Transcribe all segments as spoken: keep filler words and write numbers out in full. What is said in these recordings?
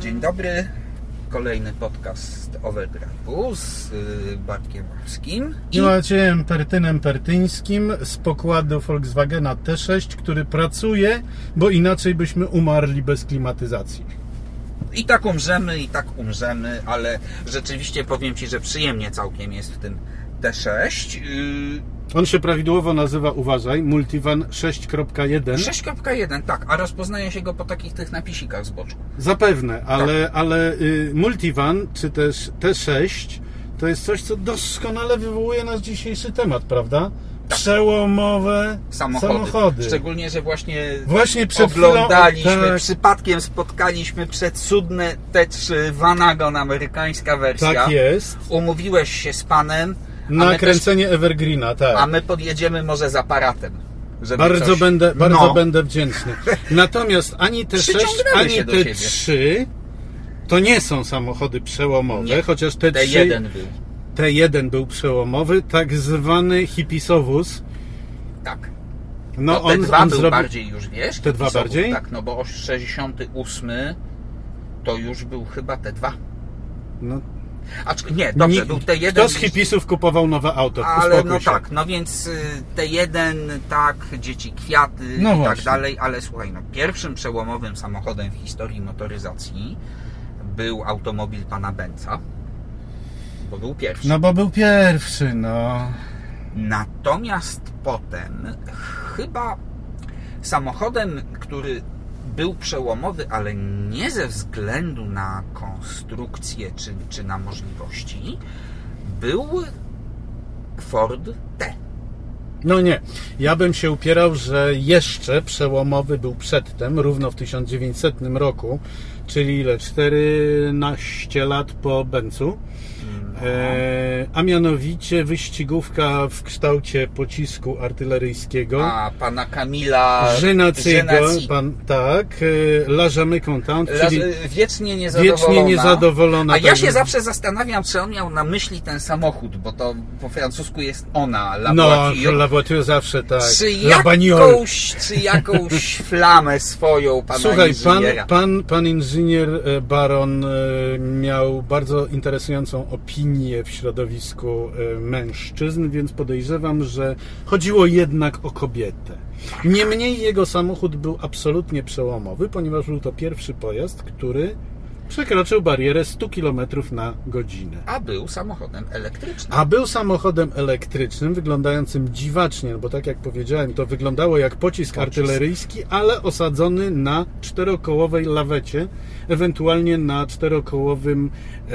Dzień dobry, kolejny podcast Overdrive'u z Bartkiem Marskim i Maciejem Pertynem Pertyńskim z pokładu Volkswagena T sześć, który pracuje, bo inaczej byśmy umarli bez klimatyzacji. I tak umrzemy, i tak umrzemy, ale rzeczywiście powiem Ci, że przyjemnie całkiem jest w tym T sześć. On się prawidłowo nazywa, uważaj, Multiwan sześć kropka jeden. sześć kropka jeden, tak, a rozpoznaje się go po takich tych napisikach z boczku. Zapewne, ale, tak. ale y, Multiwan, czy też T sześć, to jest coś, co doskonale wywołuje nasz dzisiejszy temat, prawda? Przełomowe samochody. samochody. Szczególnie, że właśnie, właśnie przed oglądaliśmy, chwilą, tak. przypadkiem spotkaliśmy przecudne T trzy Vanagon, amerykańska wersja. Tak jest. Umówiłeś się z panem. Na kręcenie też, Evergreena, tak. A my podjedziemy może z aparatem. Żeby bardzo coś... będę, bardzo no. będę wdzięczny. Natomiast ani T sześć, ani T trzy to nie są samochody przełomowe, nie. chociaż T trzy... T jeden był. T jeden był przełomowy, tak zwany hipisowóz. Tak. No, no on, T dwa on był zrobi... bardziej już, wiesz? T dwa bardziej? Tak, no bo sześćdziesiąty ósmy to już był chyba T dwa. No. Acz... Nie, dobrze, nie, był T jeden. Kto z hipisów kupował nowe auto? Ale no się. tak, no więc T jeden, tak, dzieci kwiaty no i właśnie. tak dalej, ale słuchaj, no pierwszym przełomowym samochodem w historii motoryzacji był automobil pana Benza. Bo był pierwszy. No bo był pierwszy, no. Natomiast potem chyba samochodem, który był przełomowy, ale nie ze względu na konstrukcję czy, czy na możliwości, był Ford T. No nie, ja bym się upierał, że jeszcze przełomowy był przedtem, równo w tysiąc dziewięćsetnym roku, czyli ile? czternaście lat po Benzu. E, a mianowicie wyścigówka w kształcie pocisku artyleryjskiego. A, pana Kamila Renocyka. Pan, tak, e, La Jamais Contente, La, czyli wiecznie niezadowolona. Wiecznie niezadowolona. A ja się zawsze zastanawiam, czy on miał na myśli ten samochód, bo to po francusku jest ona. La no, voiture. La voiture zawsze tak. Czy jakąś, czy jakąś flamę swoją pana Słuchaj, inżyniera. Pan, pan, pan inżynier Baron miał bardzo interesującą opinię w środowisku mężczyzn, więc podejrzewam, że chodziło jednak o kobietę. Niemniej jego samochód był absolutnie przełomowy, ponieważ był to pierwszy pojazd, który przekroczył barierę sto kilometrów na godzinę. A był samochodem elektrycznym. A był samochodem elektrycznym, wyglądającym dziwacznie, bo tak jak powiedziałem, to wyglądało jak pocisk, pocisk. artyleryjski, ale osadzony na czterokołowej lawecie, ewentualnie na czterokołowym e,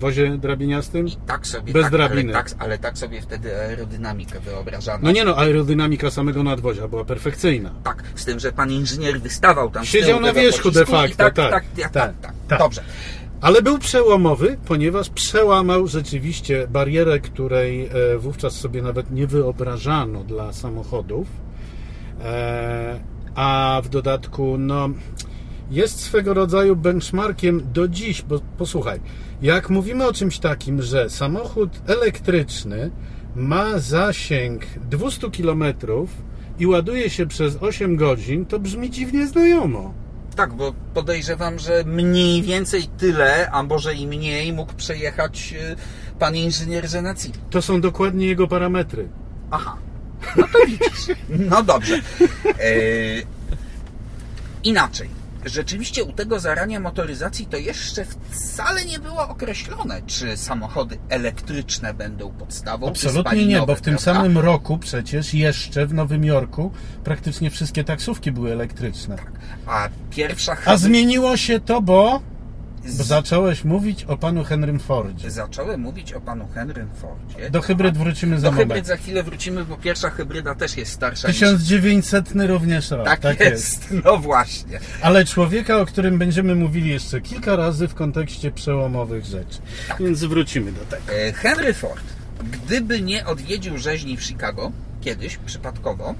wozie drabiniastym. I tak sobie, bez tak, drabiny. Ale tak, ale tak sobie wtedy aerodynamikę wyobrażano. No nie no, aerodynamika samego nadwozia była perfekcyjna. Tak, z tym, że pan inżynier wystawał tam. Siedział na wierzchu de facto, tak, tak, tak, tak, tak, tak. Tak. Dobrze. Ale był przełomowy, ponieważ przełamał rzeczywiście barierę, której wówczas sobie nawet nie wyobrażano dla samochodów. A w dodatku, no, jest swego rodzaju benchmarkiem do dziś, bo posłuchaj, jak mówimy o czymś takim, że samochód elektryczny ma zasięg dwieście kilometrów i ładuje się przez osiem godzin, to brzmi dziwnie znajomo. Tak, bo podejrzewam, że mniej więcej tyle, a może i mniej mógł przejechać pan inżynier Jenatzy. To są dokładnie jego parametry. Aha, no to widzisz. No dobrze. Eee, inaczej. Rzeczywiście u tego zarania motoryzacji to jeszcze wcale nie było określone, czy samochody elektryczne będą podstawą. Absolutnie nie, bo w tym prawda? samym roku przecież jeszcze w Nowym Jorku praktycznie wszystkie taksówki były elektryczne. Tak. A pierwsza... Chyba... A zmieniło się to, bo... Z... bo zacząłeś mówić o panu Henrym Fordzie. Zacząłem mówić o panu Henrym Fordzie. Do hybryd a... wrócimy za moment. Do hybryd moment. za chwilę wrócimy, bo pierwsza hybryda też jest starsza tysiąc dziewięćsetny niż... również rok. Tak, tak jest. jest, no właśnie. Ale człowieka, o którym będziemy mówili jeszcze kilka razy w kontekście przełomowych rzeczy. Tak. Więc wrócimy do tego. Henry Ford, gdyby nie odwiedził rzeźni w Chicago, kiedyś, przypadkowo,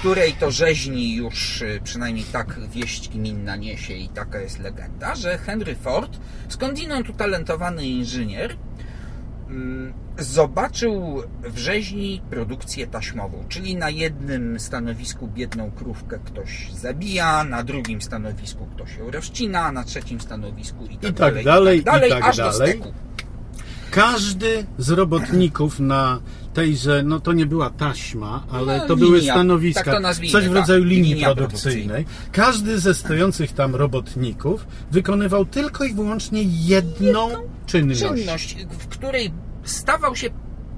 której to rzeźni już, przynajmniej tak wieść gminna niesie i taka jest legenda, że Henry Ford, skądinąd utalentowany inżynier, zobaczył w rzeźni produkcję taśmową, czyli na jednym stanowisku biedną krówkę ktoś zabija, na drugim stanowisku ktoś ją rozcina, na trzecim stanowisku i tak, I tak dalej, dalej, i tak dalej, i tak aż dalej. Do styku. Każdy z robotników na tejże, no to nie była taśma, ale no, to linia, były stanowiska, tak to nazwijmy, coś w rodzaju tak, linii produkcyjnej. produkcyjnej. Każdy ze stojących tam robotników wykonywał tylko i wyłącznie jedną, jedną czynność. czynność, w której stawał się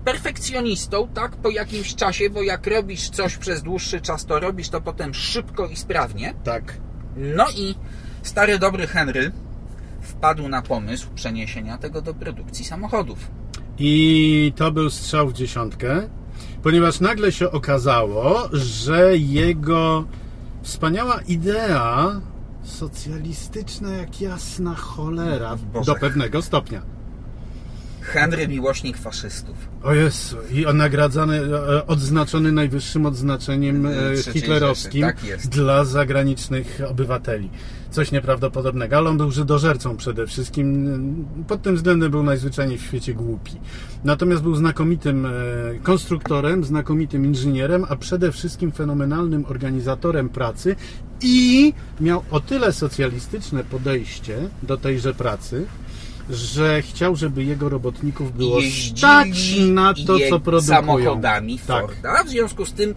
perfekcjonistą, tak, po jakimś czasie, bo jak robisz coś przez dłuższy czas, to robisz to potem szybko i sprawnie. Tak. No i stary dobry Henry wpadł na pomysł przeniesienia tego do produkcji samochodów. I to był strzał w dziesiątkę, ponieważ nagle się okazało, że jego wspaniała idea socjalistyczna jak jasna cholera, do pewnego stopnia. Henry miłośnik faszystów. O Jezu, i on nagradzany, odznaczony najwyższym odznaczeniem hitlerowskim tak jest. Dla zagranicznych obywateli. Coś nieprawdopodobnego, ale on był żydożercą przede wszystkim. Pod tym względem był najzwyczajniej w świecie głupi. Natomiast był znakomitym konstruktorem, znakomitym inżynierem, a przede wszystkim fenomenalnym organizatorem pracy i miał o tyle socjalistyczne podejście do tejże pracy, że chciał, żeby jego robotników było stać na to, co produkują. Samochodami Forda. W związku z tym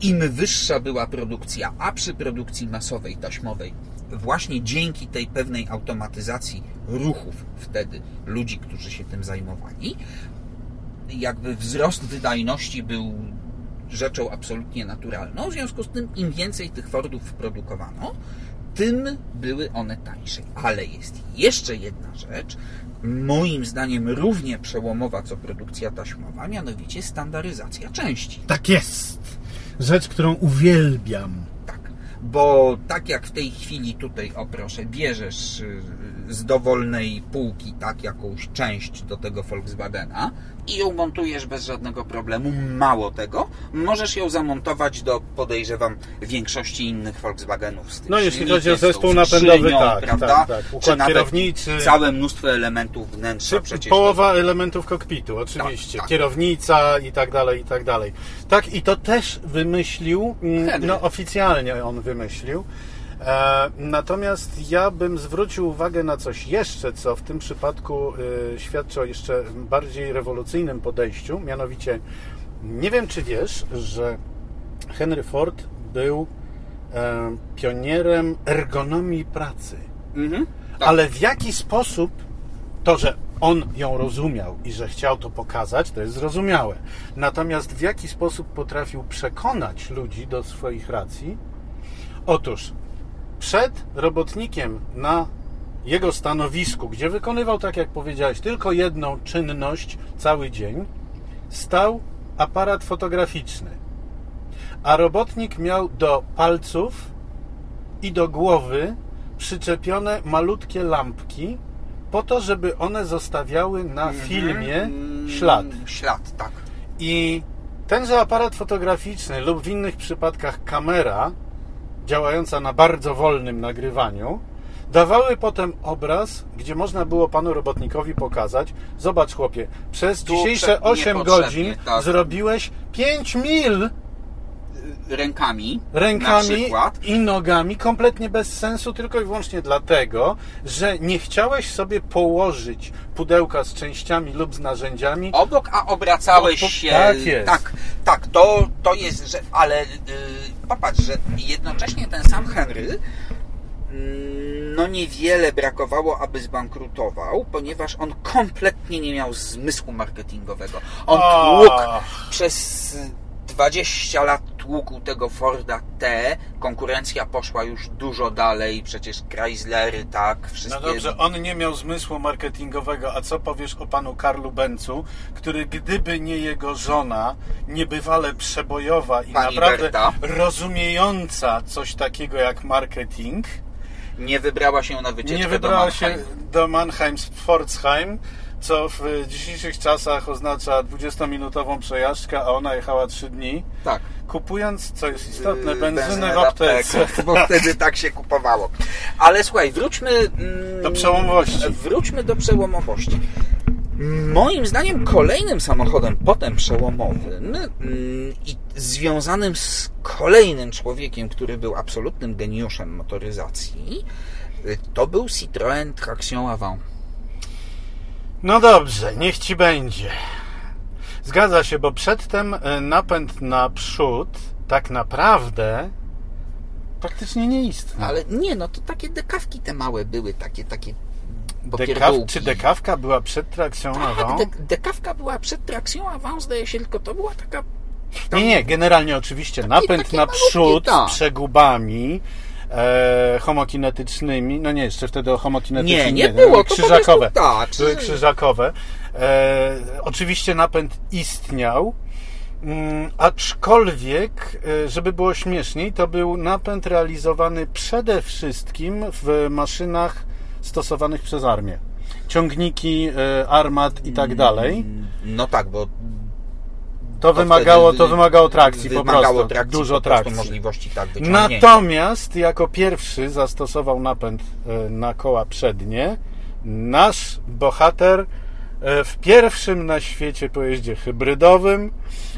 im wyższa była produkcja, a przy produkcji masowej, taśmowej, właśnie dzięki tej pewnej automatyzacji ruchów wtedy ludzi, którzy się tym zajmowali, jakby wzrost wydajności był rzeczą absolutnie naturalną. W związku z tym im więcej tych Fordów produkowano, tym były one tańsze. Ale jest jeszcze jedna rzecz, moim zdaniem równie przełomowa co produkcja taśmowa, mianowicie standaryzacja części. Tak jest! Rzecz, którą uwielbiam. Tak, bo tak jak w tej chwili tutaj, o proszę, bierzesz z dowolnej półki tak jakąś część do tego Volkswagena i ją montujesz bez żadnego problemu. Mało tego, możesz ją zamontować do, podejrzewam, większości innych Volkswagenów. Z no jeśli chodzi o zespół napędowy, tak, prawda? tak, tak. Układ kierownicy. Całe mnóstwo elementów wnętrza. Przecież połowa to... elementów kokpitu, oczywiście. Tak, tak. Kierownica i tak dalej, i tak dalej. Tak, i to też wymyślił, Henry. No oficjalnie on wymyślił. Natomiast ja bym zwrócił uwagę na coś jeszcze, co w tym przypadku świadczy o jeszcze bardziej rewolucyjnym podejściu, mianowicie nie wiem, czy wiesz, że Henry Ford był pionierem ergonomii pracy, mhm, tak. Ale w jaki sposób to, że on ją rozumiał i że chciał to pokazać, to jest zrozumiałe. Natomiast w jaki sposób potrafił przekonać ludzi do swoich racji? Otóż przed robotnikiem na jego stanowisku, gdzie wykonywał, tak jak powiedziałeś, tylko jedną czynność cały dzień, stał aparat fotograficzny. A robotnik miał do palców i do głowy przyczepione malutkie lampki po to, żeby one zostawiały na filmie ślad. Ślad, tak. I tenże aparat fotograficzny lub w innych przypadkach kamera działająca na bardzo wolnym nagrywaniu, dawały potem obraz, gdzie można było panu robotnikowi pokazać, zobacz chłopie, przez tu dzisiejsze osiem godzin tak. zrobiłeś pięć mil rękami, rękami i nogami, kompletnie bez sensu, tylko i wyłącznie dlatego, że nie chciałeś sobie położyć pudełka z częściami lub z narzędziami obok, a obracałeś no, to, się tak, jest. tak, tak, to, to jest, że, ale yy, popatrz, że jednocześnie ten sam Henry no niewiele brakowało, aby zbankrutował, ponieważ on kompletnie nie miał zmysłu marketingowego. On tłukł przez dwadzieścia lat tłukł tego Forda T, konkurencja poszła już dużo dalej, przecież Chryslery, tak, wszystkie... No dobrze, on nie miał zmysłu marketingowego, a co powiesz o panu Karlu Benzu, który gdyby nie jego żona, niebywale przebojowa i Pani naprawdę Berta. rozumiejąca coś takiego jak marketing... Nie wybrała się na wycieczkę nie wybrała do Mannheim. się do Mannheim, Pforzheim, co w dzisiejszych czasach oznacza dwudziestominutową przejażdżkę, a ona jechała trzy dni. Tak. Kupując, co jest istotne, yy, benzynę w aptece. aptece. Bo wtedy tak się kupowało. Ale słuchaj, wróćmy... Mm, do przełomowości. Wróćmy do przełomowości. Moim zdaniem kolejnym samochodem potem przełomowym i związanym z kolejnym człowiekiem, który był absolutnym geniuszem motoryzacji, to był Citroën Traction Avant. No dobrze, niech ci będzie. Zgadza się, bo przedtem napęd na przód tak naprawdę praktycznie nie istniał. Ale nie, no to takie dekawki te małe były, takie, takie Dekaw, czy dekawka była przed Traction tak, Avant? De, dekawka była przed Traction Avant, zdaje się, tylko to była taka... Tam... Nie, nie, generalnie oczywiście taki, napęd na przód z przegubami e, homokinetycznymi, no nie, jeszcze wtedy o homokinetycznych nie, nie, nie było, nie, to krzyżakowe, to tak, czy... krzyżakowe. E, oczywiście napęd istniał, m, aczkolwiek, żeby było śmieszniej, to był napęd realizowany przede wszystkim w maszynach stosowanych przez armię. Ciągniki, y, armat i tak dalej. No tak, bo to, to wymagało, to wymagało trakcji wymagało po prostu. Trakcji, dużo po prostu trakcji. Możliwości tak Natomiast jako pierwszy zastosował napęd y, na koła przednie nasz bohater y, w pierwszym na świecie pojeździe hybrydowym,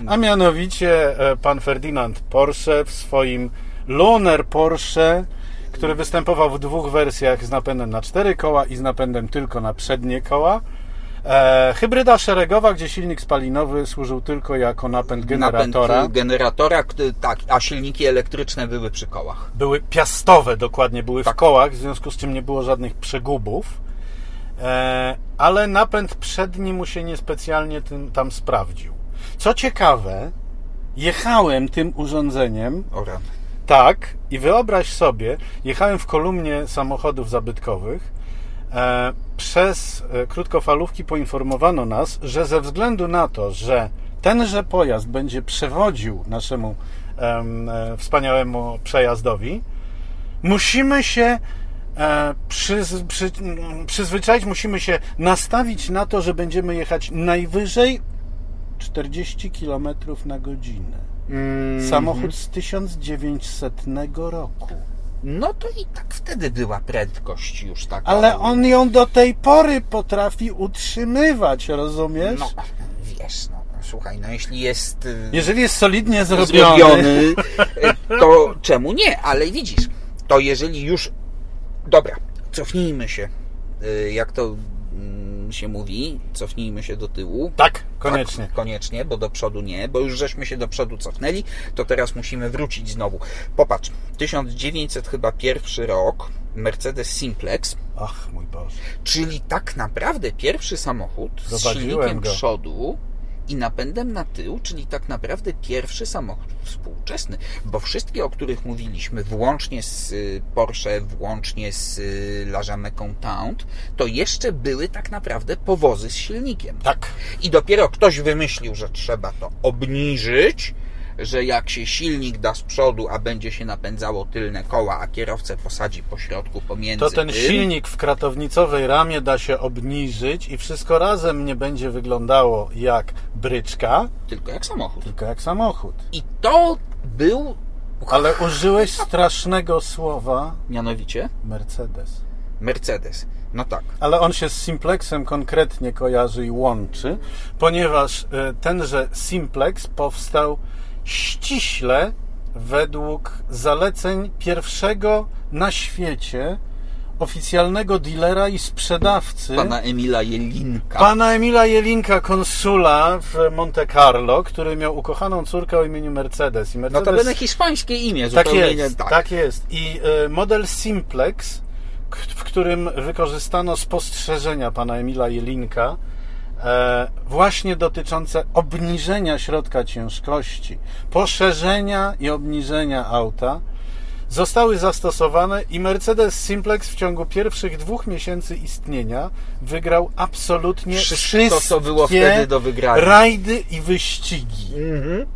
a mianowicie y, pan Ferdinand Porsche w swoim Lohner-Porsche, który występował w dwóch wersjach z napędem na cztery koła i z napędem tylko na przednie koła. E, hybryda szeregowa, gdzie silnik spalinowy służył tylko jako napęd generatora. Napęd generatora, tak, a silniki elektryczne były przy kołach. Były piastowe, dokładnie, były tak. w kołach, w związku z czym nie było żadnych przegubów. E, ale napęd przedni mu się niespecjalnie tym, tam sprawdził. Co ciekawe, jechałem tym urządzeniem... Oram. Tak, i wyobraź sobie, jechałem w kolumnie samochodów zabytkowych, e, przez krótkofalówki poinformowano nas, że ze względu na to, że tenże pojazd będzie przewodził naszemu e, wspaniałemu przejazdowi, musimy się e, przy, przy, przyzwyczaić, musimy się nastawić na to, że będziemy jechać najwyżej czterdzieści kilometrów na godzinę. Samochód z tysiąc dziewięćsetnego roku. No to i tak wtedy była prędkość już taka. Ale on ją do tej pory potrafi utrzymywać, rozumiesz? No, wiesz, no słuchaj, no jeśli jest... Jeżeli jest solidnie zrobiony, zrobiony to czemu nie? Ale widzisz, to jeżeli już... Dobra, cofnijmy się, jak to... się mówi, cofnijmy się do tyłu. Tak, koniecznie. Tak, koniecznie, bo do przodu nie, bo już żeśmy się do przodu cofnęli, to teraz musimy wrócić znowu. Popatrz, tysiąc dziewięćset chyba pierwszy rok, Mercedes Simplex. Ach, mój Boże. Czyli tak naprawdę pierwszy samochód z silnikiem go. przodu i napędem na tył, czyli tak naprawdę pierwszy samochód współczesny, bo wszystkie, o których mówiliśmy, włącznie z Porsche, włącznie z La Jamais Content, to jeszcze były tak naprawdę powozy z silnikiem. Tak. I dopiero ktoś wymyślił, że trzeba to obniżyć, że jak się silnik da z przodu, a będzie się napędzało tylne koła, a kierowcę posadzi po środku pomiędzy to ten tym, silnik w kratownicowej ramie da się obniżyć i wszystko razem nie będzie wyglądało jak bryczka, tylko jak samochód. Tylko jak samochód. I to był... Ale użyłeś strasznego słowa. Mianowicie? Mercedes. Mercedes. No tak. Ale on się z Simplexem konkretnie kojarzy i łączy, ponieważ tenże Simplex powstał ściśle według zaleceń pierwszego na świecie oficjalnego dealera i sprzedawcy pana Emila Jelinka. Pana Emila Jelinka, konsula w Monte Carlo, który miał ukochaną córkę o imieniu Mercedes. I Mercedes... No to będzie hiszpańskie imię. Tak jest, tak. tak jest. I model Simplex, w którym wykorzystano spostrzeżenia pana Emila Jelinka, E, właśnie dotyczące obniżenia środka ciężkości, poszerzenia i obniżenia auta, zostały zastosowane i Mercedes Simplex w ciągu pierwszych dwóch miesięcy istnienia wygrał absolutnie wszystko, wszystkie co było wtedy do wygrania. Rajdy i wyścigi. Mhm.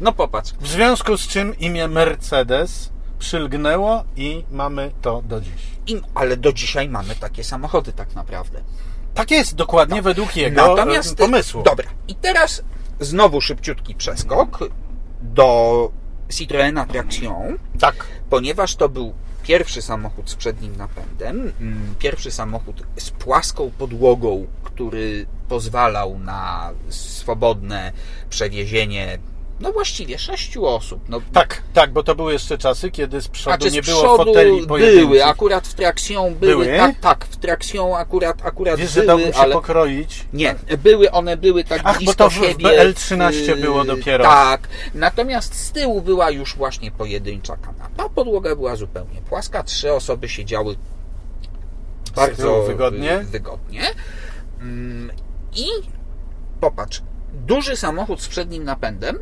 No popatrz. W związku z czym imię Mercedes przylgnęło i mamy to do dziś. I, ale do dzisiaj mamy takie samochody tak naprawdę. Tak jest, dokładnie no. według jego Natomiast, pomysłu. Dobra, i teraz znowu szybciutki przeskok do Citroëna Traction, tak. ponieważ to był pierwszy samochód z przednim napędem, pierwszy samochód z płaską podłogą, który pozwalał na swobodne przewiezienie no właściwie sześciu osób. No, tak, tak, bo to były jeszcze czasy, kiedy z przodu znaczy, nie było foteli pojedynczych. Były, akurat w Traction były, były? tak, tak, w Traction akurat, akurat Wiesz, były, że dałbym się ale... pokroić? Nie, były, one były tak Ach, blisko bo to siebie. L trzynaście było dopiero. Tak, natomiast z tyłu była już właśnie pojedyncza kanapa, podłoga była zupełnie płaska, trzy osoby siedziały bardzo wygodnie. wygodnie. I popatrz, duży samochód z przednim napędem,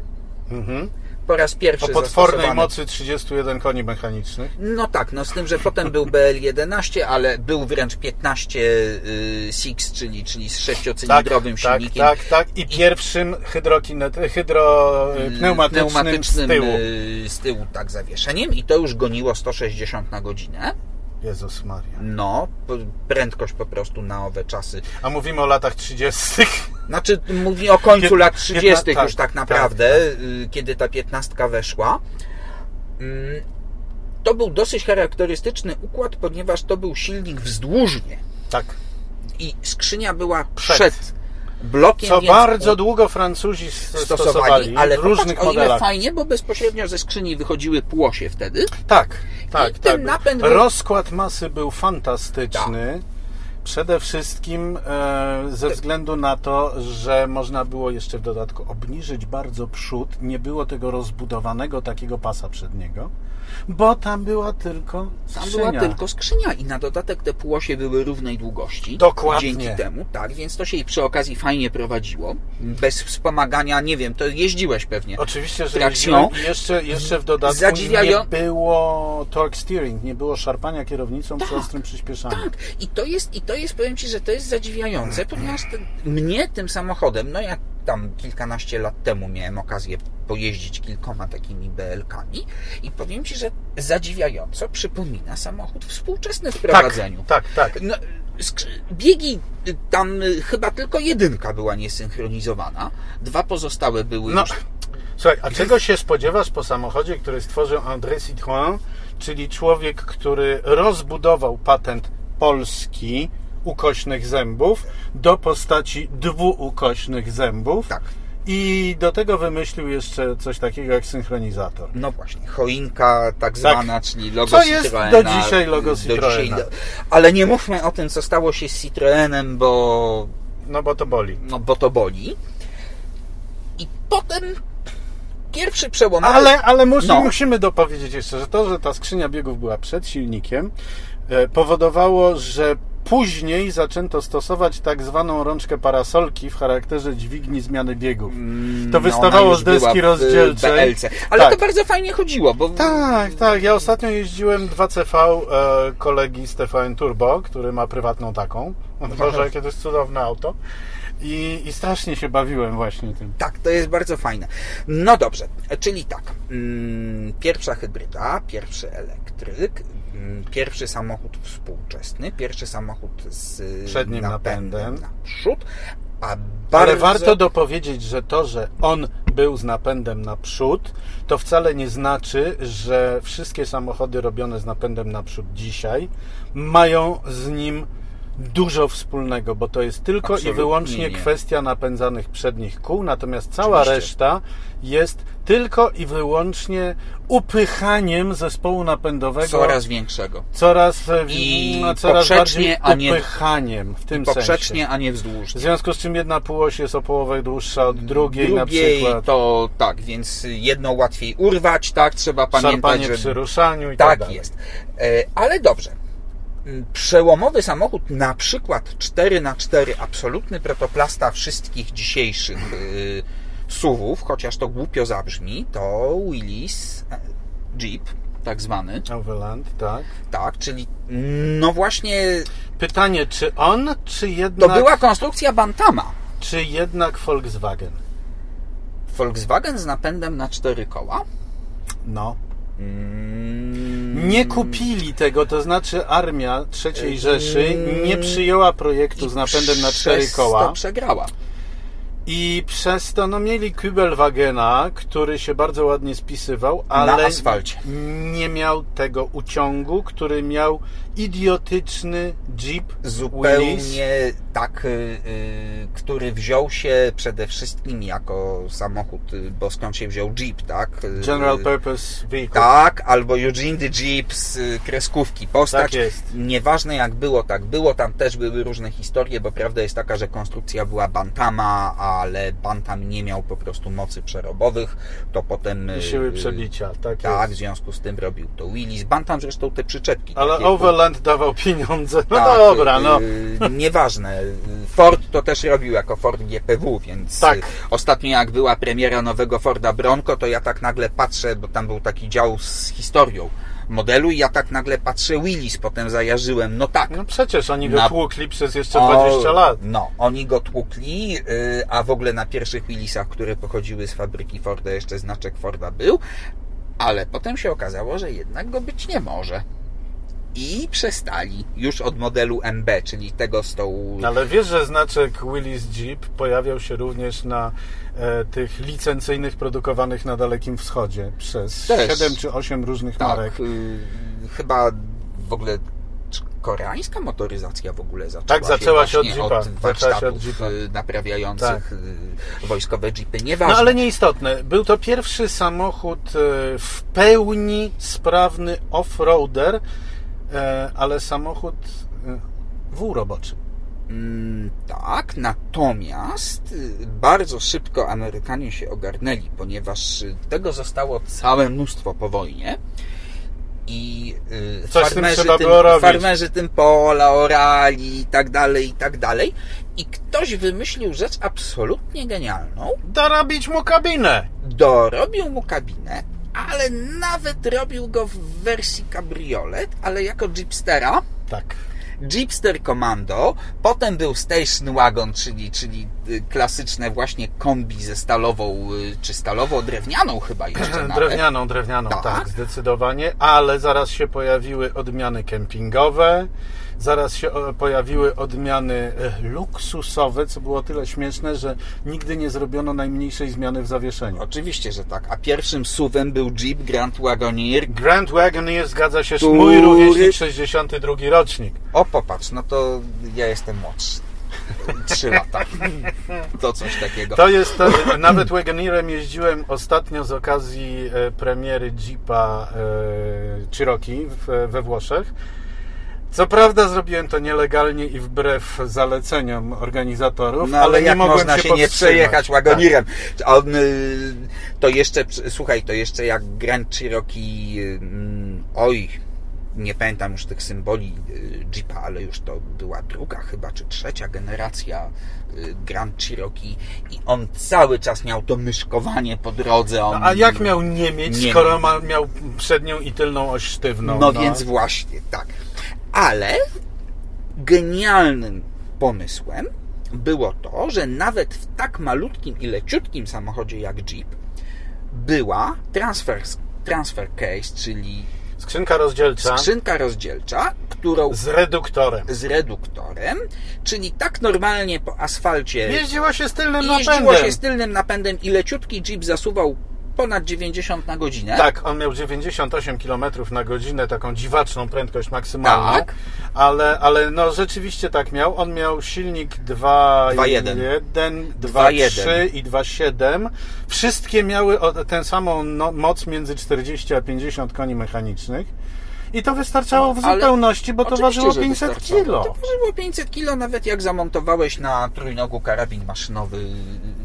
Mhm. po raz pierwszy o potwornej mocy trzydziestu jeden koni mechanicznych. No tak, no z tym, że potem był B L jedenaście, ale był wręcz piętnaście y, six, czyli, czyli z sześciocylindrowym tak, silnikiem. Tak, tak, tak. I pierwszym hydrokinet- hydro, pneumatycznym, pneumatycznym z tyłu. Y, z tyłu, tak, zawieszeniem. I to już goniło sto sześćdziesiąt na godzinę. Jezus Maria. No, prędkość po prostu na owe czasy. A mówimy o latach trzydziestych. Znaczy, mówię o końcu Pię- lat trzydziestych piętna- już tak naprawdę, tak, tak. Kiedy ta piętnastka weszła. To był dosyć charakterystyczny układ, ponieważ to był silnik wzdłużnie. Tak. I skrzynia była przed, przed blokiem. Co bardzo długo Francuzi stosowali, stosowali ale w różnych popatrz, o ile modelach. Fajnie, bo bezpośrednio ze skrzyni wychodziły płosie wtedy. Tak, tak. I tak, ten napęd był... Rozkład masy był fantastyczny. Tak. Przede wszystkim ze względu na to, że można było jeszcze w dodatku obniżyć bardzo przód, nie było tego rozbudowanego takiego pasa przedniego, bo tam była tylko skrzynia. Tam była tylko skrzynia i na dodatek te półosie były równej długości. Dokładnie. Dzięki temu, tak, więc to się i przy okazji fajnie prowadziło, bez wspomagania, nie wiem, to jeździłeś pewnie. Oczywiście, że jeździłem. Jeszcze, jeszcze w dodatku Zadziwiają... nie było torque steering, nie było szarpania kierownicą tak, przy ostrym przyspieszaniu. Tak, i to jest, i to jest, powiem Ci, że to jest zadziwiające, ponieważ ten, mnie tym samochodem, no ja tam kilkanaście lat temu miałem okazję pojeździć kilkoma takimi B L-kami i powiem Ci, że zadziwiająco przypomina samochód współczesny w prowadzeniu. Tak, tak, tak. No, biegi tam chyba tylko jedynka była niesynchronizowana, dwa pozostałe były no. już... Słuchaj, a czego się spodziewasz po samochodzie, który stworzył André Citroen, czyli człowiek, który rozbudował patent Polski ukośnych zębów do postaci dwuukośnych zębów tak. i do tego wymyślił jeszcze coś takiego jak synchronizator. No właśnie, choinka tak zwana, tak. czyli logo Citroena. Co jest do dzisiaj logo Citroena. Do... Ale nie mówmy o tym, co stało się z Citroenem, bo... No bo to boli. No bo to boli. I potem... Pierwszy przełom... Ale, ale musi, no. musimy dopowiedzieć jeszcze, że to, że ta skrzynia biegów była przed silnikiem, powodowało, że później zaczęto stosować tak zwaną rączkę parasolki w charakterze dźwigni zmiany biegów. To wystawało no z deski rozdzielczej. Ale tak. to bardzo fajnie chodziło. Bo... Tak, tak. Ja ostatnio jeździłem dwa C V kolegi Stefan Turbo, który ma prywatną taką. Boże, jakie to jest cudowne auto. I, I strasznie się bawiłem właśnie tym. Tak, to jest bardzo fajne. No dobrze, czyli tak. Pierwsza hybryda, pierwszy elektryk, pierwszy samochód współczesny, pierwszy samochód z przednim napędem, napędem naprzód. A bardzo... Ale warto dopowiedzieć, że to, że on był z napędem naprzód, to wcale nie znaczy, że wszystkie samochody robione z napędem naprzód dzisiaj mają z nim dużo wspólnego, bo to jest tylko Absolutnie i wyłącznie nie. kwestia napędzanych przednich kół, natomiast cała Oczywiście. reszta jest tylko i wyłącznie upychaniem zespołu napędowego. Coraz większego. Coraz, I no, coraz bardziej a nie, upychaniem w tym poprzecznie, sensie. Poprzecznie, a nie wzdłuż. W związku z czym jedna półoś jest o połowę dłuższa od drugiej, drugiej na przykład. To tak, więc jedną łatwiej urwać, tak? Trzeba pamiętać, Szarpanie że... przy ruszaniu i tak, tak dalej. Jest. Ale dobrze. Przełomowy samochód, na przykład cztery na cztery, absolutny protoplasta wszystkich dzisiejszych y, suwów, chociaż to głupio zabrzmi, to Willys Jeep, tak zwany. Overland, tak. Tak, czyli no właśnie... Pytanie, czy on, czy jednak... To była konstrukcja Bantama. Czy jednak Volkswagen? Volkswagen z napędem na cztery koła? No. Nie kupili tego, to znaczy armia trzeciej Rzeszy nie przyjęła projektu z napędem na cztery koła. I przez to przegrała. I przez to no, mieli Kübelwagena, który się bardzo ładnie spisywał, ale na asfalcie nie miał tego uciągu, który miał idiotyczny Jeep zupełnie Willys. Tak, yy, który wziął się przede wszystkim jako samochód, bo skąd się wziął Jeep, tak? General Purpose Vehicle. Tak, albo Eugene the Jeep z kreskówki, postać. Tak jest. Nieważne jak było, tak było, tam też były różne historie, bo prawda jest taka, że konstrukcja była Bantama, ale Bantam nie miał po prostu mocy przerobowych, to potem... I siły przebicia, tak, tak w związku z tym robił to Willys. Bantam zresztą te przyczepki. Ale takie, Overland to... dawał pieniądze, no tak, dobra, no. Yy, nieważne. Ford to też robił jako Ford G P W, więc tak. Ostatnio jak była premiera nowego Forda Bronco, to ja tak nagle patrzę, bo tam był taki dział z historią modelu i ja tak nagle patrzę Willys, potem zajarzyłem, no tak. No przecież oni go na... tłukli przez jeszcze o, dwadzieścia lat. No, oni go tłukli, yy, a w ogóle na pierwszych Willysach, które pochodziły z fabryki Forda, jeszcze znaczek Forda był, ale potem się okazało, że jednak go być nie może. I przestali już od modelu M B, czyli tego z tą... Ale wiesz, że znaczek Willys Jeep pojawiał się również na e, tych licencyjnych produkowanych na Dalekim Wschodzie przez też siedem czy osiem różnych tak, marek. Yy, chyba w ogóle... Koreańska motoryzacja w ogóle zaczęła, tak, zaczęła się, się od Jeepa, od warsztatów się od naprawiających tak. wojskowe Jeepy. Nieważne. No ale nieistotne. Był to pierwszy samochód w pełni sprawny off-roader, ale samochód wół roboczy. Mm, tak, natomiast bardzo szybko Amerykanie się ogarnęli, ponieważ tego zostało całe mnóstwo po wojnie. I yy, farmerzy, tym tym, farmerzy tym pola orali i tak dalej, i tak dalej. I ktoś wymyślił rzecz absolutnie genialną. Dorobić mu kabinę. Dorobił mu kabinę, ale nawet robił go w wersji kabriolet, ale jako jeepstera. Tak. Jeepster Commando, potem był Station Wagon, czyli, czyli klasyczne właśnie kombi ze stalową, czy stalowo-drewnianą chyba jeszcze nawet. Drewnianą, drewnianą, tak. tak, zdecydowanie, ale zaraz się pojawiły odmiany kempingowe, zaraz się pojawiły odmiany luksusowe, co było tyle śmieszne, że nigdy nie zrobiono najmniejszej zmiany w zawieszeniu. Oczywiście, że tak, a pierwszym S U V-em był Jeep Grand Wagoneer. Grand Wagoneer, zgadza się, który... mój rówieśnik, sześćdziesiąty drugi rocznik. O, popatrz, no to ja jestem młodszy. Trzy lata. To coś takiego. To jest, to, nawet Wagoneerem jeździłem ostatnio z okazji premiery Jeepa e, Cherokee w, we Włoszech. Co prawda zrobiłem to nielegalnie i wbrew zaleceniom organizatorów, no, ale, ale nie jak mogłem można się, się nie przejechać Wagoneerem. Tak. On, to jeszcze, słuchaj, to jeszcze jak Grand Cherokee, oj, nie pamiętam już tych symboli Jeepa, ale już to była druga chyba, czy trzecia generacja Grand Cherokee i on cały czas miał to myszkowanie po drodze. On... No, a jak miał nie mieć, nie skoro miał... miał przednią i tylną oś sztywną? No, no więc właśnie, tak. Ale genialnym pomysłem było to, że nawet w tak malutkim i leciutkim samochodzie jak Jeep była transfer, transfer case, czyli skrzynka rozdzielcza, skrzynka rozdzielcza, którą z reduktorem, z reduktorem, czyli tak normalnie po asfalcie jeździło się z tylnym jeździło napędem, się z tylnym napędem i leciutki Jeep zasuwał ponad dziewięćdziesiąt na godzinę. Tak, on miał dziewięćdziesiąt osiem kilometrów na godzinę, taką dziwaczną prędkość maksymalną. Tak. Ale, ale no rzeczywiście tak miał. On miał silnik dwa jeden, dwa trzy i dwa siedem. Wszystkie miały tę samą moc między czterdzieści a pięćdziesiąt koni mechanicznych. I to wystarczało w zupełności, bo to ważyło pięćset kilo. To ważyło pięćset kilo, nawet jak zamontowałeś na trójnogu karabin maszynowy.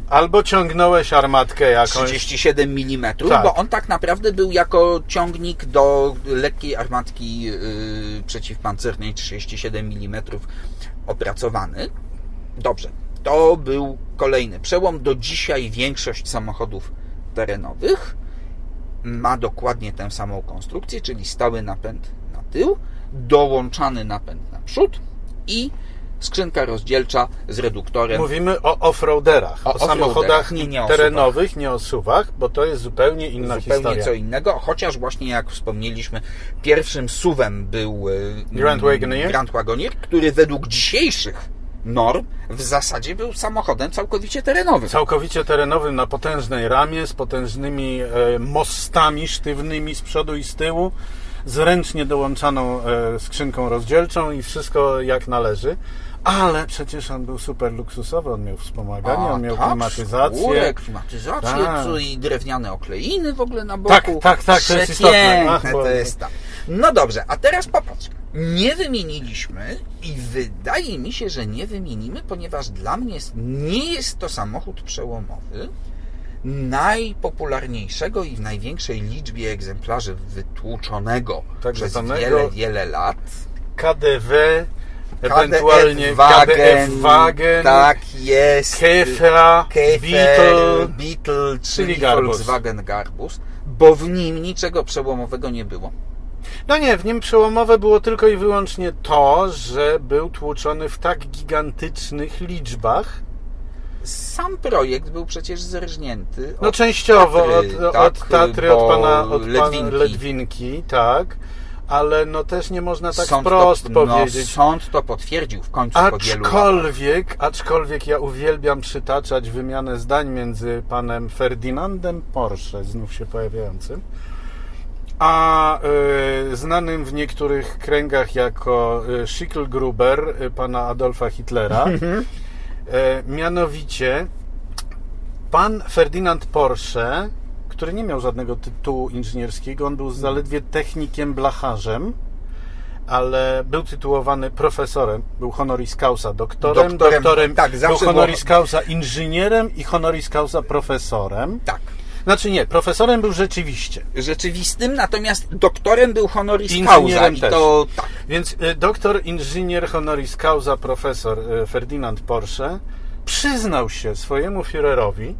Albo ciągnąłeś armatkę jakąś. trzydzieści siedem milimetrów, tak. Bo on tak naprawdę był jako ciągnik do lekkiej armatki yy, przeciwpancernej trzydzieści siedem milimetrów opracowany. Dobrze, to był kolejny przełom. Do dzisiaj większość samochodów terenowych ma dokładnie tę samą konstrukcję, czyli stały napęd na tył, dołączany napęd na przód i skrzynka rozdzielcza z reduktorem. Mówimy o off-roaderach, o, o off-roaderach, samochodach nie, nie terenowych, o nie o S U V-ach, bo to jest zupełnie inna zupełnie historia. Zupełnie co innego, chociaż właśnie jak wspomnieliśmy, pierwszym S U V-em był Grand Wagoneer, Grand Wagoneer, który według dzisiejszych norm w zasadzie był samochodem całkowicie terenowym. Całkowicie terenowym, na potężnej ramie, z potężnymi mostami sztywnymi z przodu i z tyłu, z ręcznie dołączaną skrzynką rozdzielczą i wszystko jak należy. Ale przecież on był super luksusowy, on miał wspomaganie, A, on miał tak, klimatyzację. Skórę, klimatyzację, tak. I drewniane okleiny w ogóle na boku. Tak, tak, tak, to jest istotne. Ach, to jest tak. No dobrze, a teraz popatrz. Nie wymieniliśmy i wydaje mi się, że nie wymienimy, ponieważ dla mnie nie jest to samochód przełomowy. Najpopularniejszego i w największej liczbie egzemplarzy wytłuczonego tak, przez wiele, wiele lat. K D W, ewentualnie K D F Wagen, tak jest, Kefra, Beetle, Beetle, czyli Garbus. Volkswagen Garbus, bo w nim niczego przełomowego nie było. No nie, w nim przełomowe było tylko i wyłącznie to, że był tłuczony w tak gigantycznych liczbach. Sam projekt był przecież zerżnięty. No częściowo Tatry, od, tak, od Tatry, od pana, od Ledwinki. Pana Ledwinki, tak. Ale no też nie można tak sąd wprost to, powiedzieć. No, sąd to potwierdził w końcu po wielu latach. Aczkolwiek ja uwielbiam przytaczać wymianę zdań między panem Ferdinandem Porsche, znów się pojawiającym, a y, znanym w niektórych kręgach jako Schicklgruber y, pana Adolfa Hitlera. y, mianowicie pan Ferdinand Porsche, który nie miał żadnego tytułu inżynierskiego, on był zaledwie technikiem, blacharzem, ale był tytułowany profesorem, był honoris causa doktorem, doktorem, doktorem tak, był honoris było... causa inżynierem i honoris causa profesorem. Tak. Znaczy nie, profesorem był rzeczywiście. Rzeczywistym, natomiast doktorem był honoris causa. Inżynierem też. I to, tak. Więc doktor, inżynier, honoris causa, profesor Ferdinand Porsche przyznał się swojemu Führerowi,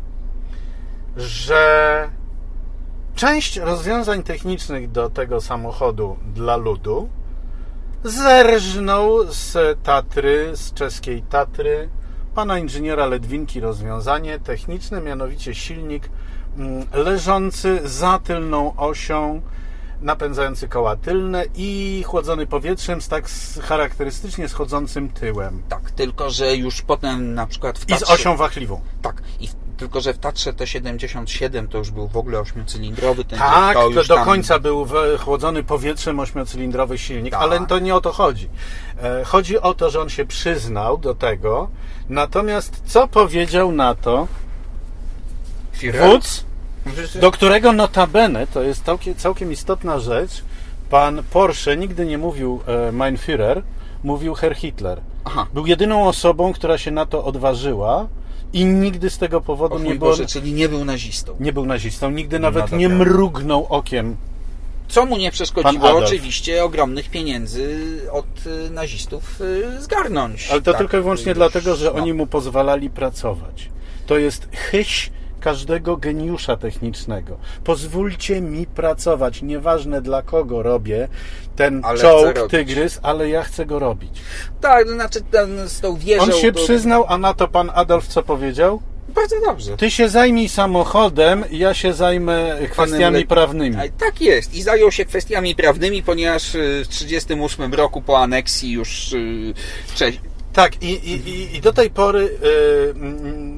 że część rozwiązań technicznych do tego samochodu dla ludu zerżnął z Tatry, z czeskiej Tatry, pana inżyniera Ledwinki rozwiązanie techniczne, mianowicie silnik leżący za tylną osią, napędzający koła tylne i chłodzony powietrzem z tak charakterystycznie schodzącym tyłem. Tak, tylko że już potem na przykład w Tatrze... I z osią wachliwą. Tak, i w... tylko że w Tatrze T siedemdziesiąt siedem to już był w ogóle ośmiocylindrowy. Ten tak, to, to do tam... końca był chłodzony powietrzem ośmiocylindrowy silnik, tak. Ale to nie o to chodzi. Chodzi o to, że on się przyznał do tego, natomiast co powiedział na to wódz, do którego notabene, to jest całkiem, całkiem istotna rzecz, pan Porsche nigdy nie mówił e, Mein Führer, mówił Herr Hitler. Aha. Był jedyną osobą, która się na to odważyła i nigdy z tego powodu nie było... Boże, czyli nie był nazistą. Nie był nazistą, nigdy nawet no nie mrugnął okiem. Co mu nie przeszkodziło oczywiście ogromnych pieniędzy od nazistów zgarnąć. Ale to tak, tylko i wyłącznie już, dlatego, że no. oni mu pozwalali pracować. To jest chyś każdego geniusza technicznego. Pozwólcie mi pracować. Nieważne dla kogo robię ten ale czołg, tygrys, ale ja chcę go robić. Tak, znaczy ten, z tą wieżą... On się do... przyznał, a na to pan Adolf co powiedział? Bardzo dobrze. Ty się zajmij samochodem, ja się zajmę kwestiami Le... prawnymi. Tak jest. I zajął się kwestiami prawnymi, ponieważ w tysiąc dziewięćset trzydziestym ósmym roku po aneksji już... Cześć. Tak, i, i, i do tej pory y,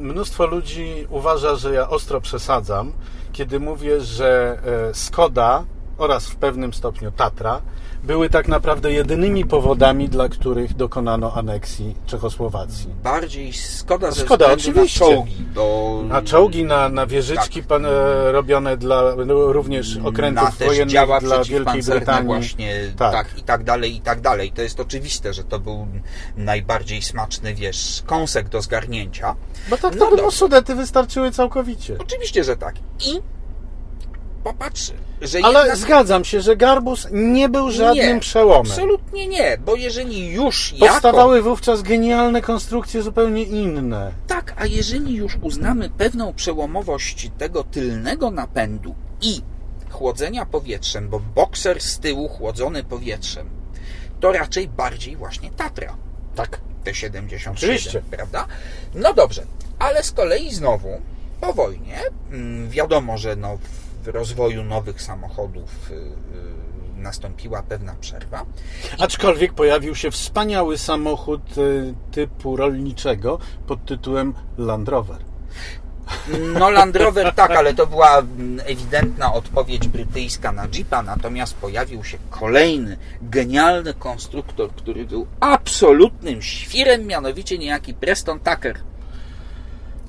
mnóstwo ludzi uważa, że ja ostro przesadzam, kiedy mówię, że Skoda oraz w pewnym stopniu Tatra były tak naprawdę jedynymi powodami, dla których dokonano aneksji Czechosłowacji. Bardziej Skoda ze Skoda, oczywiście. Na czołgi. Do... Na czołgi, na, na wieżyczki tak. pan, robione dla również okrętów na wojennych działa dla Wielkiej Brytanii. Właśnie, tak. tak, i tak dalej, i tak dalej. To jest oczywiste, że to był najbardziej smaczny, wiesz, kąsek do zgarnięcia. Bo tak to no by Sudety wystarczyły całkowicie. Oczywiście, że tak. I popatrz, że ale jednak... zgadzam się, że Garbus nie był żadnym nie, przełomem. Absolutnie nie, bo jeżeli już powstawały jako... wówczas genialne konstrukcje zupełnie inne. Tak, a jeżeli już uznamy pewną przełomowość tego tylnego napędu i chłodzenia powietrzem, bo bokser z tyłu chłodzony powietrzem, to raczej bardziej właśnie Tatra. Tak. T siedemdziesiąt siedem, oczywiście. Prawda? No dobrze, ale z kolei znowu po wojnie, wiadomo, że no... rozwoju nowych samochodów nastąpiła pewna przerwa. Aczkolwiek pojawił się wspaniały samochód typu rolniczego pod tytułem Land Rover. No Land Rover tak, ale to była ewidentna odpowiedź brytyjska na Jeepa, natomiast pojawił się kolejny genialny konstruktor, który był absolutnym świrem, mianowicie niejaki Preston Tucker.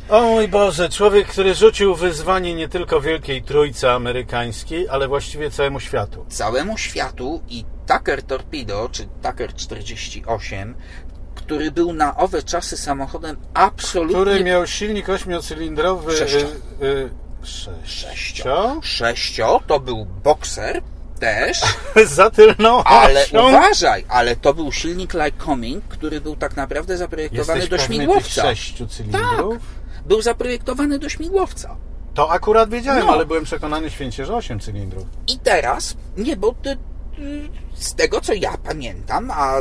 O mój Boże, człowiek, który rzucił wyzwanie nie tylko wielkiej trójce amerykańskiej, ale właściwie całemu światu. Całemu światu i Tucker Torpedo, czy Tucker czterdzieści osiem, który był na owe czasy samochodem absolutnie... Który miał silnik ośmiocylindrowy... Sześcio. Y, y, sześcio. Sześcio. Sześcio, to był bokser też. Za tylną osią. Ale uważaj, ale to był silnik Lycoming, który był tak naprawdę zaprojektowany Jesteś do śmigłowca. Tych sześciu cylindrów? Tak, był zaprojektowany do śmigłowca. To akurat wiedziałem, no. Ale byłem przekonany święcie, że osiem cylindrów. I teraz, nie, bo ty, z tego co ja pamiętam, a...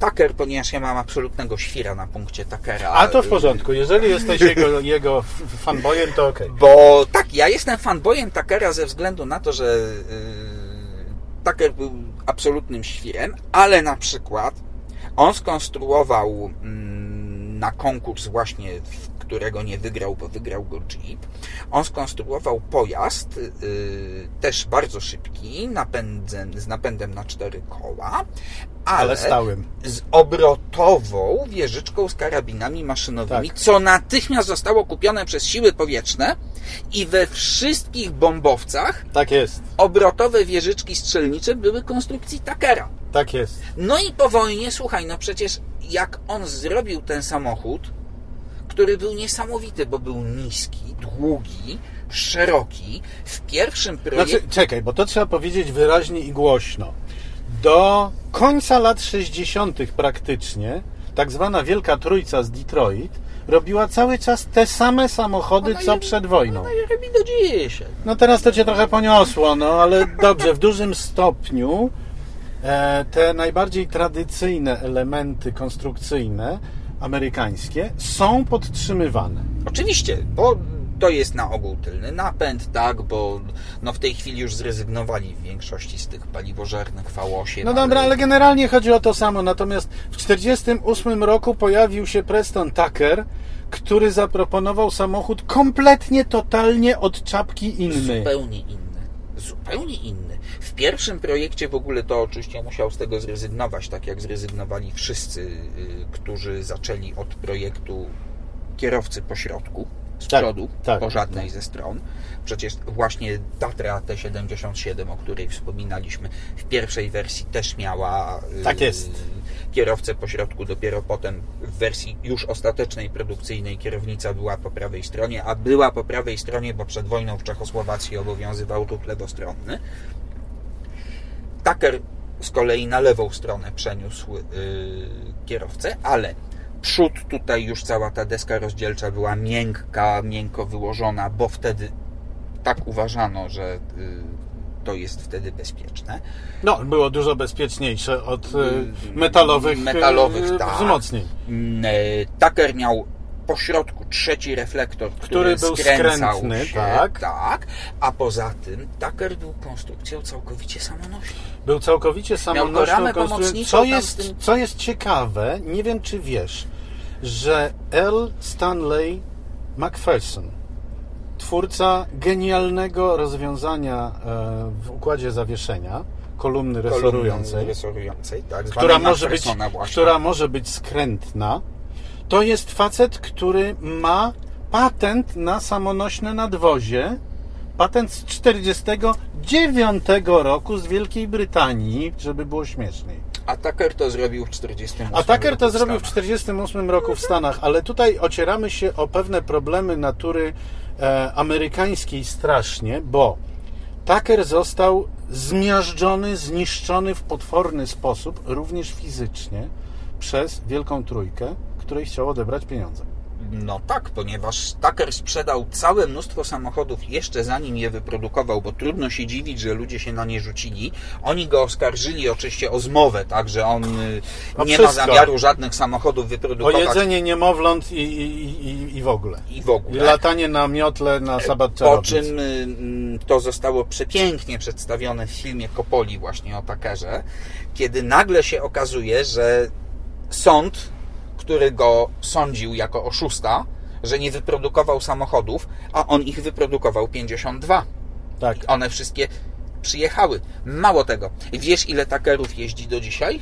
Tucker, ponieważ ja mam absolutnego świra na punkcie Tuckera. A to w porządku, jeżeli jesteś jego, jego fanbojem, to okej. Okay. Bo tak, ja jestem fanbojem Tuckera ze względu na to, że yy, Tucker był absolutnym świrem, ale na przykład on skonstruował yy, na konkurs właśnie, którego nie wygrał, bo wygrał go Jeep. On skonstruował pojazd yy, też bardzo szybki, napędem, z napędem na cztery koła, ale, ale stałym. Z obrotową wieżyczką z karabinami maszynowymi, tak. Co natychmiast zostało kupione przez siły powietrzne i we wszystkich bombowcach tak jest. Obrotowe wieżyczki strzelnicze były konstrukcji Tuckera. Tak jest. No i po wojnie, słuchaj, no przecież jak on zrobił ten samochód, który był niesamowity, bo był niski, długi, szeroki, w pierwszym projekcie... Znaczy, czekaj, bo to trzeba powiedzieć wyraźnie i głośno. Do końca lat sześćdziesiątych praktycznie tak zwana Wielka Trójca z Detroit robiła cały czas te same samochody, ona co je, przed wojną. Ona je robi do dziś. No teraz to cię trochę poniosło, no ale dobrze, w dużym stopniu e, te najbardziej tradycyjne elementy konstrukcyjne amerykańskie są podtrzymywane. Oczywiście, bo to jest na ogół tylny napęd, tak, bo no w tej chwili już zrezygnowali w większości z tych paliwożernych V osiem. No dobra, ale... ale generalnie chodzi o to samo. Natomiast w tysiąc dziewięćset czterdziestym ósmym roku pojawił się Preston Tucker, który zaproponował samochód kompletnie, totalnie od czapki inny. Zupełnie inny. Zupełnie inny. W pierwszym projekcie w ogóle to oczywiście musiał z tego zrezygnować, tak jak zrezygnowali wszyscy, którzy zaczęli od projektu kierowcy po środku. Z tak, przodu, tak, po żadnej tak. ze stron. Przecież właśnie Tatra T siedemdziesiąt siedem, o której wspominaliśmy, w pierwszej wersji też miała tak jest. Kierowcę po środku, dopiero potem w wersji już ostatecznej, produkcyjnej kierownica była po prawej stronie, a była po prawej stronie, bo przed wojną w Czechosłowacji obowiązywał ruch lewostronny. Tucker z kolei na lewą stronę przeniósł yy, kierowcę, ale przód tutaj już cała ta deska rozdzielcza była miękka, miękko wyłożona, bo wtedy tak uważano, że y, to jest wtedy bezpieczne. No, było dużo bezpieczniejsze od y, metalowych, metalowych y, tak. wzmocnień. Tucker miał po środku trzeci reflektor, który, który był skręcany, tak. tak, a poza tym Tucker był konstrukcją całkowicie samonośną. Był całkowicie samonośną konstrukcją. Co jest, co jest ciekawe, nie wiem czy wiesz, że Earle Stanley MacPherson, twórca genialnego rozwiązania w układzie zawieszenia, kolumny resorującej, kolumny resorującej tak, która, może być, która może być skrętna, to jest facet, który ma patent na samonośne nadwozie, patent z czterdziestego dziewiątego roku z Wielkiej Brytanii, żeby było śmieszniej. A Tucker to zrobił w czterdziestym ósmym A Tucker to zrobił w czterdziestym ósmym roku w Stanach, ale tutaj ocieramy się o pewne problemy natury e, amerykańskiej strasznie, bo Tucker został zmiażdżony, zniszczony w potworny sposób, również fizycznie, przez Wielką Trójkę, której chciał odebrać pieniądze. No tak, ponieważ Tucker sprzedał całe mnóstwo samochodów jeszcze zanim je wyprodukował, bo trudno się dziwić, że ludzie się na nie rzucili. Oni go oskarżyli oczywiście o zmowę, tak, że on no nie wszystko. ma zamiaru żadnych samochodów wyprodukować. O jedzenie niemowląt i, i, i, i w ogóle. I w ogóle. I latanie na miotle na sabatczerownic. Po czym to zostało przepięknie przedstawione w filmie Coppoli właśnie o Tuckerze, kiedy nagle się okazuje, że sąd, który go sądził jako oszusta, że nie wyprodukował samochodów, a on ich wyprodukował pięćdziesiąt dwa. Tak. I one wszystkie przyjechały. Mało tego. Wiesz, ile Tuckerów jeździ do dzisiaj?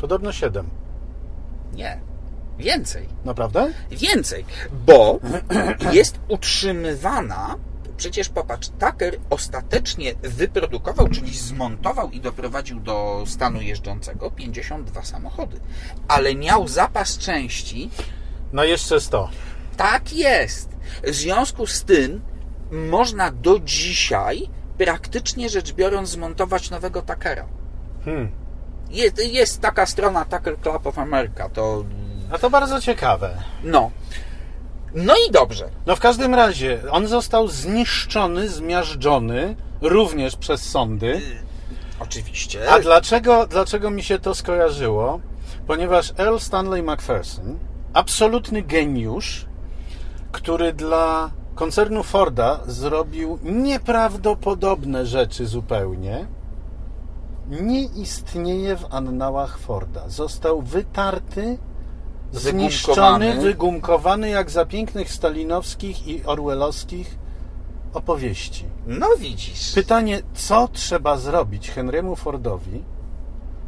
Podobno siedem. Nie. Więcej. Naprawdę? Więcej. Bo jest utrzymywana... Przecież popatrz, Tucker ostatecznie wyprodukował, czyli zmontował i doprowadził do stanu jeżdżącego pięćdziesiąt dwa samochody. Ale miał zapas części... No jeszcze sto. Tak jest. W związku z tym można do dzisiaj praktycznie rzecz biorąc zmontować nowego Tuckera. Hmm. Jest, jest taka strona Tucker Club of America. To... A to bardzo ciekawe. No. No i dobrze. No w każdym razie on został zniszczony, zmiażdżony również przez sądy. Yy, oczywiście. A dlaczego, dlaczego mi się to skojarzyło? Ponieważ Earle Stanley MacPherson, absolutny geniusz, który dla koncernu Forda zrobił nieprawdopodobne rzeczy zupełnie, nie istnieje w annałach Forda. Został wytarty, zniszczony, wygumkowany. wygumkowany jak za pięknych stalinowskich i orwellowskich opowieści. No widzisz. Pytanie, co trzeba zrobić Henrymu Fordowi,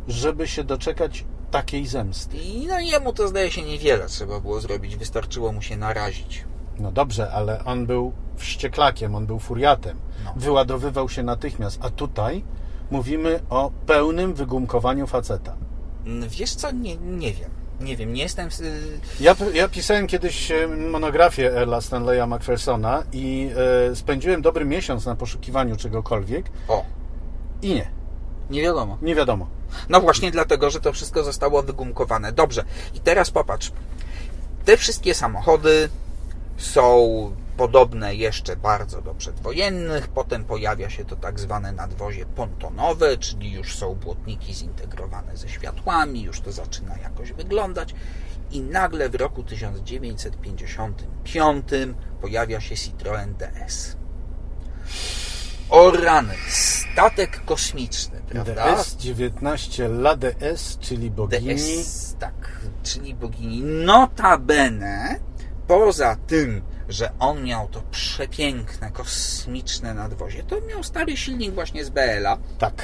żeby się doczekać takiej zemsty? No jemu to zdaje się niewiele trzeba było zrobić. Wystarczyło mu się narazić. No dobrze, ale on był wścieklakiem, on był furiatem. No. Wyładowywał się natychmiast. A tutaj mówimy o pełnym wygumkowaniu faceta. Wiesz co? Nie, nie wiem. Nie wiem, nie jestem... Ja, ja pisałem kiedyś monografię Earla Stanleya MacPhersona i y, spędziłem dobry miesiąc na poszukiwaniu czegokolwiek. O. I nie. Nie wiadomo. Nie wiadomo. No właśnie dlatego, że to wszystko zostało wygumkowane. Dobrze. I teraz popatrz. Te wszystkie samochody są podobne jeszcze bardzo do przedwojennych. Potem pojawia się to tak zwane nadwozie pontonowe, czyli już są błotniki zintegrowane ze światłami, już to zaczyna jakoś wyglądać. I nagle w roku tysiąc dziewięćset pięćdziesiątym piątym pojawia się Citroën D S. O rany, statek kosmiczny, prawda? D S dziewiętnaście La D S, czyli bogini. D S, tak, czyli bogini. Notabene, poza tym, że on miał to przepiękne, kosmiczne nadwozie, to miał stary silnik właśnie z B L a. Tak.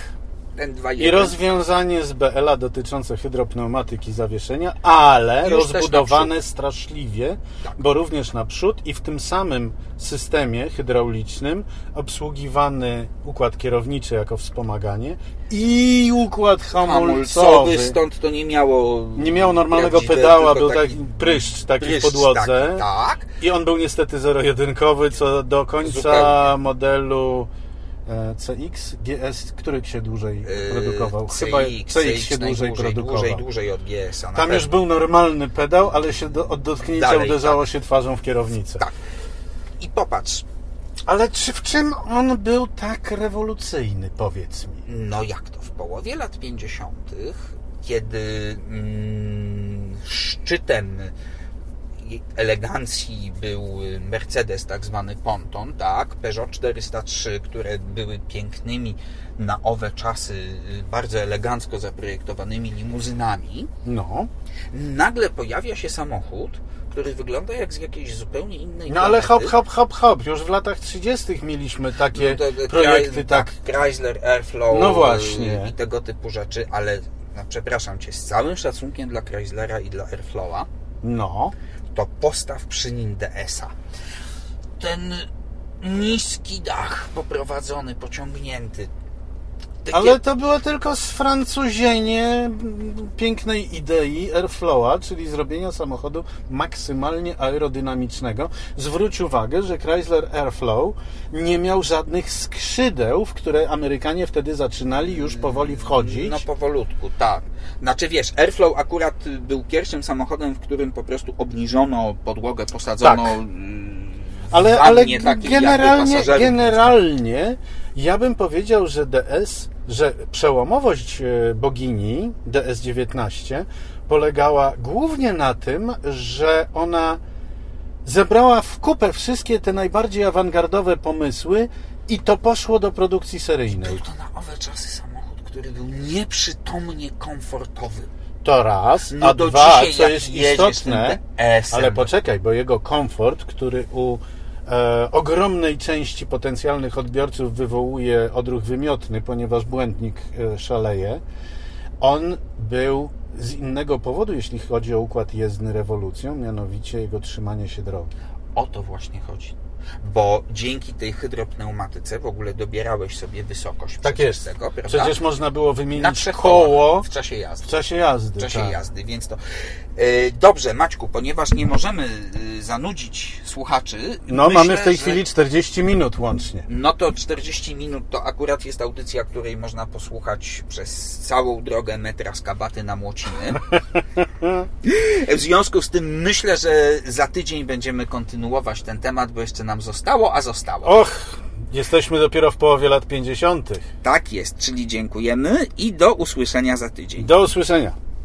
Ten dwa jeden. I rozwiązanie z B L a dotyczące hydropneumatyki zawieszenia, ale już rozbudowane straszliwie, tak. Bo również naprzód i w tym samym systemie hydraulicznym obsługiwany układ kierowniczy jako wspomaganie i układ hamulcowy. hamulcowy stąd to nie miało... Nie miało normalnego pedała, był taki pryszcz taki pryszcz, w podłodze. Tak, tak. I on był niestety zero-jedynkowy, co do końca zupełnie. Modelu... C X, G S, który się dłużej produkował? C X, Chyba C X, C X się dłużej produkował. Dłużej, dłużej od G S a. Tam pewno. Już był normalny pedał, ale się do, od dotknięcia Dalej, uderzało tak. się twarzą w kierownicę. Tak. I popatrz. Ale czy w czym on był tak rewolucyjny, powiedz mi? No jak to? W połowie lat pięćdziesiątych, kiedy mm, szczytem elegancji był Mercedes, tak zwany ponton, tak, Peugeot czterysta trzy, które były pięknymi na owe czasy bardzo elegancko zaprojektowanymi limuzynami. No. Nagle pojawia się samochód, który wygląda jak z jakiejś zupełnie innej... No planety. Ale hop, hop, hop, hop. Już w latach trzydziestych mieliśmy takie no to, projekty, tak. tak. Chrysler Airflow no właśnie. I tego typu rzeczy, ale no, przepraszam Cię, z całym szacunkiem dla Chryslera i dla Airflowa, no. to postaw przy nim D S a. Ten niski dach poprowadzony, pociągnięty. Takie... Ale to było tylko sfrancuzienie pięknej idei Airflowa, czyli zrobienia samochodu maksymalnie aerodynamicznego. Zwróć uwagę, że Chrysler Airflow nie miał żadnych skrzydeł, w które Amerykanie wtedy zaczynali już powoli wchodzić. No powolutku, tak. Znaczy wiesz, Airflow akurat był pierwszym samochodem, w którym po prostu obniżono podłogę, posadzono... Tak. Ale, ale generalnie, generalnie ja bym powiedział, że D S, że przełomowość bogini D S dziewiętnaście polegała głównie na tym, że ona zebrała w kupę wszystkie te najbardziej awangardowe pomysły i to poszło do produkcji seryjnej. Był to na owe czasy samochód, który był nieprzytomnie komfortowy. To raz, no a do dwa, co jest istotne, ale poczekaj, bo jego komfort, który u e, ogromnej części potencjalnych odbiorców wywołuje odruch wymiotny, ponieważ błędnik e, szaleje, on był z innego powodu, jeśli chodzi o układ jezdny, rewolucją, mianowicie jego trzymanie się drogi. O to właśnie chodzi. Bo dzięki tej hydropneumatyce w ogóle dobierałeś sobie wysokość. Tak jest. Tego, przecież można było wymienić koło w czasie jazdy. W czasie jazdy, w czasie tak. jazdy więc to... Yy, dobrze, Maćku, ponieważ nie możemy yy, zanudzić słuchaczy... No, myślę, mamy w tej że... chwili czterdzieści minut łącznie. No to czterdzieści minut to akurat jest audycja, której można posłuchać przez całą drogę metra z Kabaty na Młociny. W związku z tym myślę, że za tydzień będziemy kontynuować ten temat, bo jeszcze nam zostało, a zostało. Och, jesteśmy dopiero w połowie lat pięćdziesiątych. Tak jest, czyli dziękujemy i do usłyszenia za tydzień. Do usłyszenia.